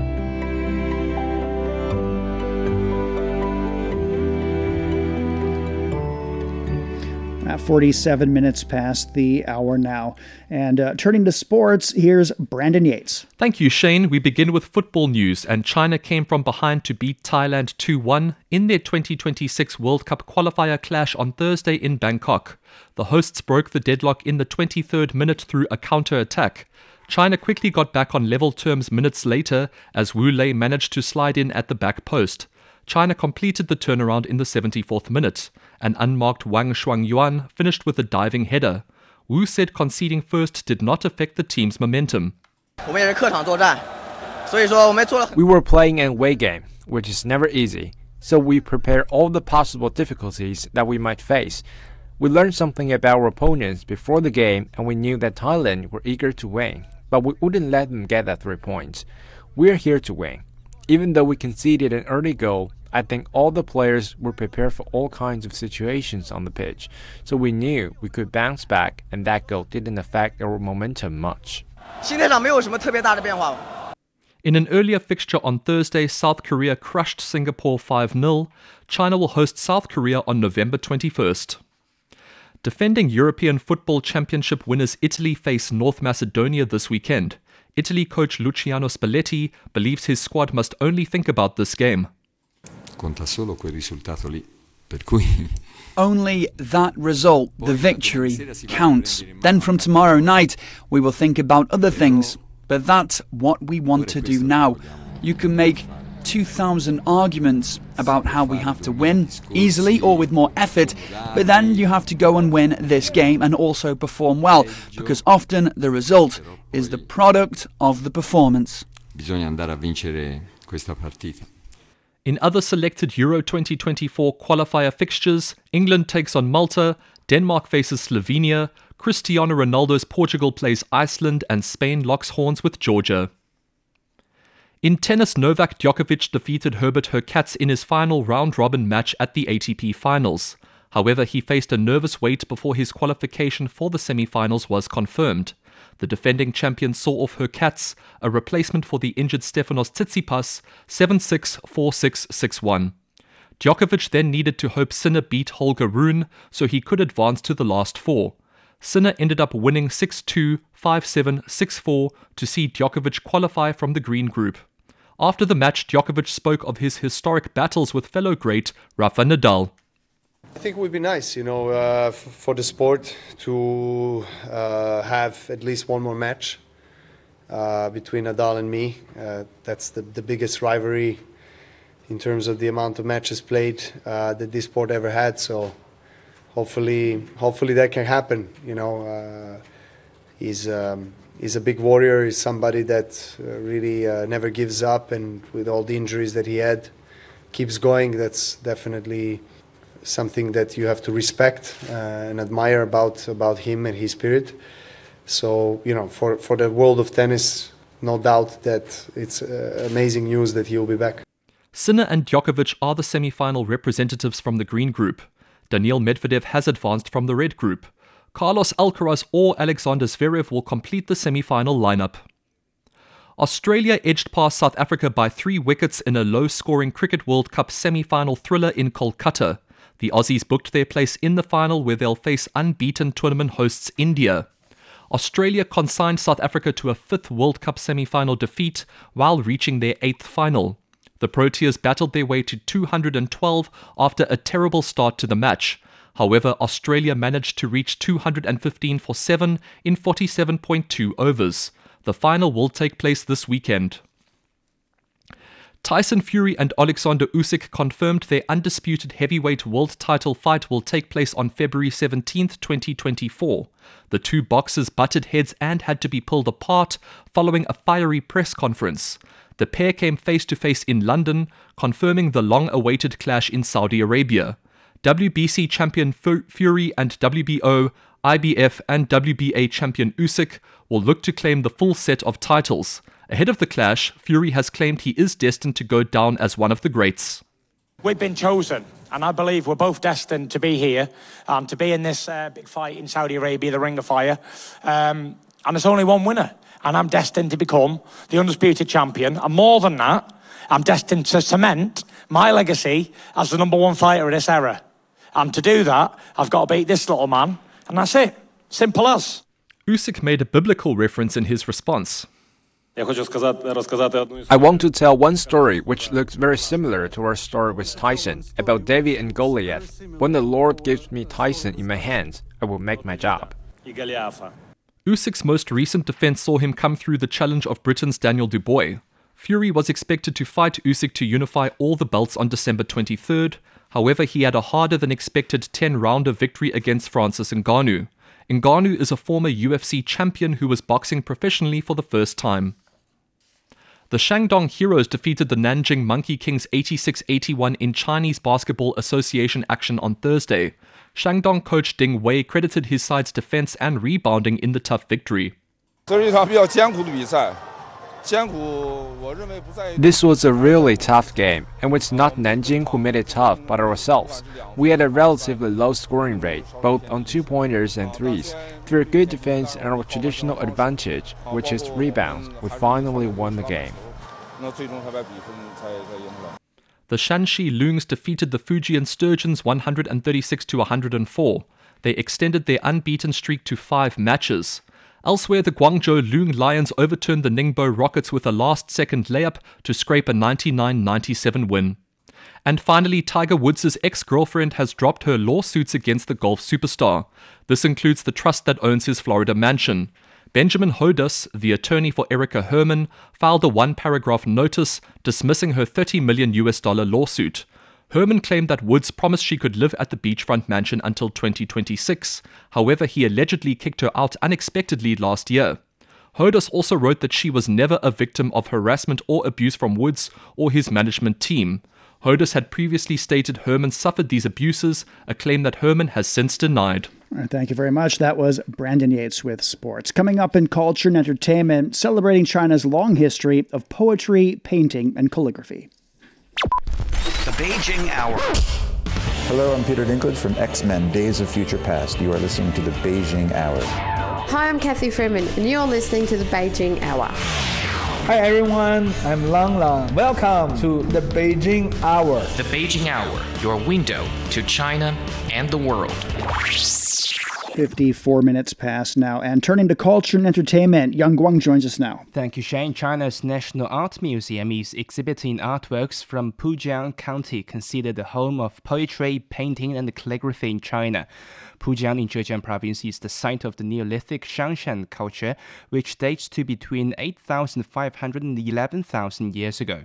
At 47 minutes past the hour now. And turning to sports, here's Brandon Yates. Thank you, Shane. We begin with football news, and China came from behind to beat Thailand 2-1 in their 2026 World Cup qualifier clash on Thursday in Bangkok. The hosts broke the deadlock in the 23rd minute through a counter-attack. China quickly got back on level terms minutes later as Wu Lei managed to slide in at the back post. China completed the turnaround in the 74th minute. An unmarked Wang Shuangyuan finished with a diving header. Wu said conceding first did not affect the team's momentum. We were playing an away game, which is never easy, so we prepared all the possible difficulties that we might face. We learned something about our opponents before the game, and we knew that Thailand were eager to win, but we wouldn't let them get that 3 points. We're here to win. Even though we conceded an early goal, I think all the players were prepared for all kinds of situations on the pitch, so we knew we could bounce back, and that goal didn't affect our momentum much. In an earlier fixture on Thursday, South Korea crushed Singapore 5-0. China will host South Korea on November 21st. Defending European Football Championship winners Italy face North Macedonia this weekend. Italy coach Luciano Spalletti believes his squad must only think about this game. Conta solo quel risultato lì. Only that result, the victory, counts. Then from tomorrow night, we will think about other things. But that's what we want to do now. You can make 2,000 arguments about how we have to win, easily or with more effort, but then you have to go and win this game and also perform well, because often the result is the product of the performance. Bisogna andare a vincere questa partita. In other selected Euro 2024 qualifier fixtures, England takes on Malta, Denmark faces Slovenia, Cristiano Ronaldo's Portugal plays Iceland, and Spain locks horns with Georgia. In tennis, Novak Djokovic defeated Herbert Hurkacz in his final round-robin match at the ATP Finals. However, he faced a nervous wait before his qualification for the semi-finals was confirmed. The defending champion saw off Hurkacz, a replacement for the injured Stefanos Tsitsipas, 7-6, 4-6, 6-1. Djokovic then needed to hope Sinner beat Holger Rune so he could advance to the last four. Sinner ended up winning 6-2, 5-7, 6-4 to see Djokovic qualify from the green group. After the match, Djokovic spoke of his historic battles with fellow great Rafa Nadal. I think it would be nice, for the sport to have at least one more match between Nadal and me. That's the biggest rivalry in terms of the amount of matches played that this sport ever had. So hopefully that can happen. He's a big warrior. He's somebody that really never gives up, and with all the injuries that he had, keeps going. That's definitely something that you have to respect and admire about him and his spirit. So, for the world of tennis, no doubt that it's amazing news that he'll be back. Sinner and Djokovic are the semi-final representatives from the green group. Daniil Medvedev has advanced from the red group. Carlos Alcaraz or Alexander Zverev will complete the semi-final lineup. Australia edged past South Africa by 3 wickets in a low-scoring Cricket World Cup semi-final thriller in Kolkata. The Aussies booked their place in the final, where they'll face unbeaten tournament hosts India. Australia consigned South Africa to a 5th World Cup semi-final defeat while reaching their 8th final. The Proteas battled their way to 212 after a terrible start to the match. However, Australia managed to reach 215 for 7 in 47.2 overs. The final will take place this weekend. Tyson Fury and Oleksandr Usyk confirmed their undisputed heavyweight world title fight will take place on February 17, 2024. The two boxers butted heads and had to be pulled apart following a fiery press conference. The pair came face-to-face in London, confirming the long-awaited clash in Saudi Arabia. WBC champion Fury and WBO, IBF and WBA champion Usyk will look to claim the full set of titles. Ahead of the clash, Fury has claimed he is destined to go down as one of the greats. We've been chosen, and I believe we're both destined to be here, to be in this big fight in Saudi Arabia, the Ring of Fire. And there's only one winner, and I'm destined to become the undisputed champion. And more than that, I'm destined to cement my legacy as the #1 fighter of this era. And to do that, I've got to beat this little man, and that's it. Simple as. Usyk made a biblical reference in his response. I want to tell one story which looks very similar to our story with Tyson, about David and Goliath. When the Lord gives me Tyson in my hands, I will make my job. Usyk's most recent defense saw him come through the challenge of Britain's Daniel Du Bois. Fury was expected to fight Usyk to unify all the belts on December 23rd. However, he had a harder-than-expected 10-rounder victory against Francis Ngannou. Ngannou is a former UFC champion who was boxing professionally for the first time. The Shandong Heroes defeated the Nanjing Monkey Kings 86-81 in Chinese Basketball Association action on Thursday. Shandong coach Ding Wei credited his side's defense and rebounding in the tough victory. This was a really tough game, and it's not Nanjing who made it tough, but ourselves. We had a relatively low scoring rate, both on 2-pointers and threes. Through good defense and our traditional advantage, which is rebounds, we finally won the game. The Shanxi Loons defeated the Fujian Sturgeons 136-104. They extended their unbeaten streak to 5 matches. Elsewhere, the Guangzhou Loon Lions overturned the Ningbo Rockets with a last-second layup to scrape a 99-97 win. And finally, Tiger Woods' ex-girlfriend has dropped her lawsuits against the golf superstar. This includes the trust that owns his Florida mansion. Benjamin Hodis, the attorney for Erica Herman, filed a one-paragraph notice dismissing her $30 million lawsuit. Herman claimed that Woods promised she could live at the beachfront mansion until 2026. However, he allegedly kicked her out unexpectedly last year. Hodis also wrote that she was never a victim of harassment or abuse from Woods or his management team. Hodis had previously stated Herman suffered these abuses, a claim that Herman has since denied. All right, thank you very much. That was Brandon Yates with sports. Coming up in culture and entertainment, celebrating China's long history of poetry, painting, and calligraphy. The Beijing Hour. Hello, I'm Peter Dinklage from X-Men Days of Future Past. You are listening to The Beijing Hour. Hi, I'm Kathy Freeman, and you're listening to The Beijing Hour. Hi everyone, I'm Lang Lang. Welcome to The Beijing Hour. The Beijing Hour, your window to China and the world. 54 minutes past now, and turning to culture and entertainment, Yang Guang joins us now. Thank you, Shane. China's National Art Museum is exhibiting artworks from Pujiang County, considered the home of poetry, painting, and calligraphy in China. Pujiang in Zhejiang province is the site of the Neolithic Shanshan culture, which dates to between 8,500 and 11,000 years ago.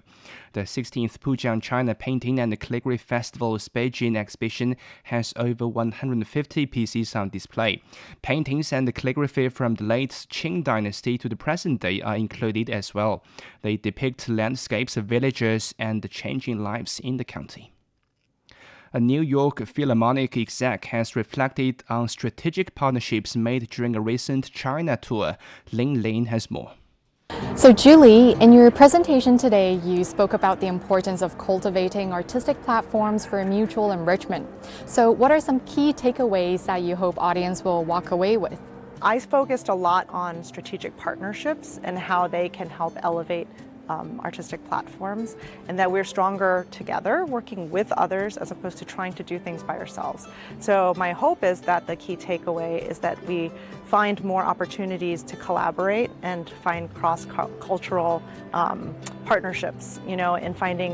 The 16th Pujiang China Painting and Calligraphy Festival's Beijing exhibition has over 150 pieces on display. Paintings and calligraphy from the late Qing dynasty to the present day are included as well. They depict landscapes of villages and the changing lives in the county. A New York Philharmonic exec has reflected on strategic partnerships made during a recent China tour. Ling Lin has more. So Julie, in your presentation today, you spoke about the importance of cultivating artistic platforms for mutual enrichment. So what are some key takeaways that you hope audience will walk away with? I focused a lot on strategic partnerships and how they can help elevate artistic platforms, and that we're stronger together, working with others as opposed to trying to do things by ourselves. So my hope is that the key takeaway is that we find more opportunities to collaborate and find cross-cultural partnerships, you know, in finding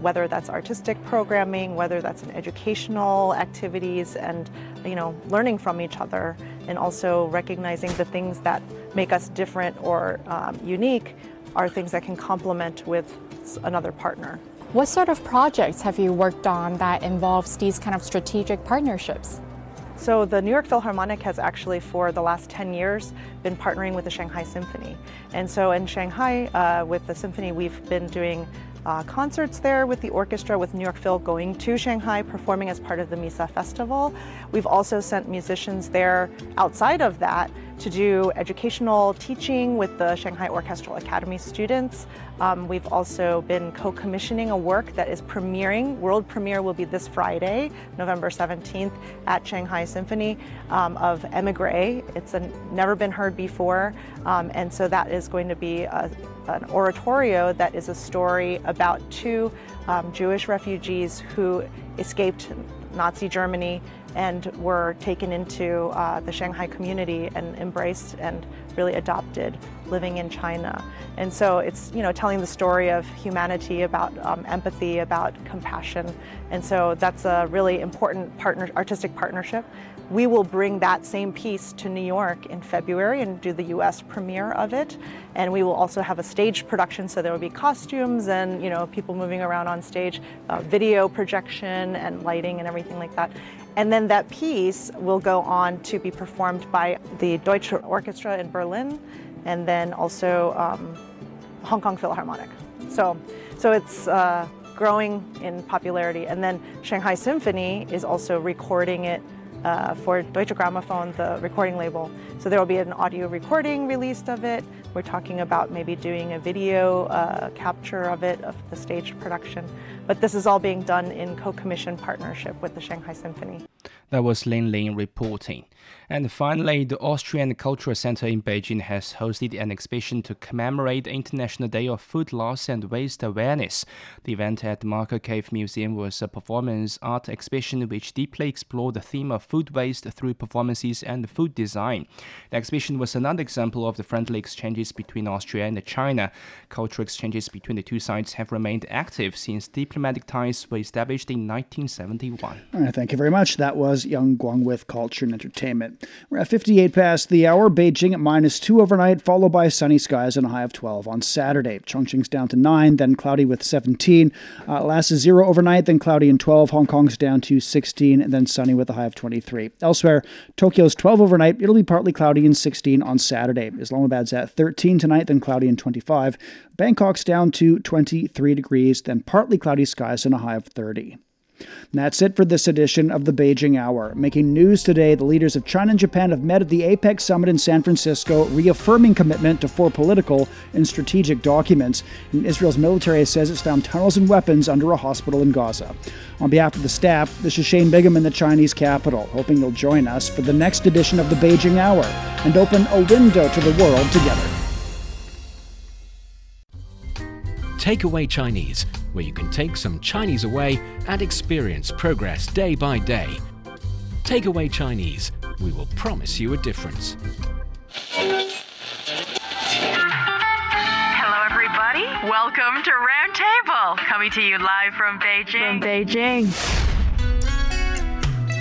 whether that's artistic programming, whether that's in educational activities, and, you know, learning from each other, and also recognizing the things that make us different or unique are things that can complement with another partner. What sort of projects have you worked on that involves these kind of strategic partnerships? So the New York Philharmonic has actually for the last 10 years been partnering with the Shanghai Symphony. And so in Shanghai with the symphony, we've been doing concerts there with the orchestra, with New York Phil going to Shanghai, performing as part of the Misa Festival. We've also sent musicians there outside of that to do educational teaching with the Shanghai Orchestral Academy students. We've also been co-commissioning a work that is premiering. World premiere will be this Friday, November 17th at Shanghai Symphony of Emigre. It's never been heard before. And so that is going to be an oratorio that is a story about two Jewish refugees who escaped Nazi Germany and were taken into the Shanghai community and embraced and really adopted living in China. And so it's, you know, telling the story of humanity, about empathy, about compassion. And so that's a really important artistic partnership. We will bring that same piece to New York in February and do the US premiere of it. And we will also have a stage production, so there will be costumes and, you know, people moving around on stage, video projection and lighting and everything like that. And then that piece will go on to be performed by the Deutsche Orchestra in Berlin, and then also Hong Kong Philharmonic. So it's growing in popularity. And then Shanghai Symphony is also recording it for Deutsche Grammophon, the recording label. So there will be an audio recording released of it. We're talking about maybe doing a video capture of it, of the stage production. But this is all being done in co-commission partnership with the Shanghai Symphony. That was Lin Lin reporting. And finally, the Austrian Cultural Center in Beijing has hosted an exhibition to commemorate the International Day of Food Loss and Waste Awareness. The event at the Market Cave Museum was a performance art exhibition which deeply explored the theme of food waste through performances and food design. The exhibition was another example of the friendly exchanges between Austria and China. Cultural exchanges between the two sides have remained active since diplomatic ties were established in 1971. All right, thank you very much. That was Yang Guang with Culture and Entertainment. We're at 58 past the hour. Beijing at -2 overnight, followed by sunny skies and a high of 12 on Saturday. Chongqing's down to 9, then cloudy with 17. Last is 0 overnight, then cloudy and 12. Hong Kong's down to 16, and then sunny with a high of 23. Elsewhere, Tokyo's 12 overnight. It'll be partly cloudy and 16 on Saturday. Islamabad's at 13 tonight, then cloudy and 25. Bangkok's down to 23 degrees, then partly cloudy skies and a high of 30. And that's it for this edition of the Beijing Hour. Making news today, the leaders of China and Japan have met at the APEC Summit in San Francisco, reaffirming commitment to 4 political and strategic documents. And Israel's military says it's found tunnels and weapons under a hospital in Gaza. On behalf of the staff, this is Shane Bigham in the Chinese capital, hoping you'll join us for the next edition of the Beijing Hour and open a window to the world together. Takeaway Chinese, where you can take some Chinese away and experience progress day by day. Takeaway Chinese, we will promise you a difference. Hello everybody, welcome to Roundtable, coming to you live from Beijing.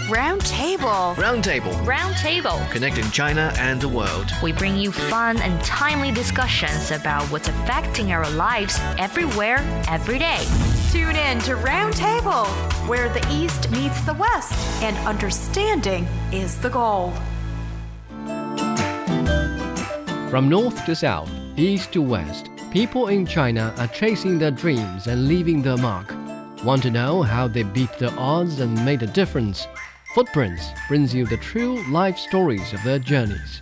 Roundtable. Roundtable. Roundtable. Connecting China and the world. We bring you fun and timely discussions about what's affecting our lives everywhere, every day. Tune in to Roundtable, where the East meets the West and understanding is the goal. From north to south, east to west, people in China are chasing their dreams and leaving their mark. Want to know how they beat the odds and made a difference? Footprints brings you the true life stories of their journeys.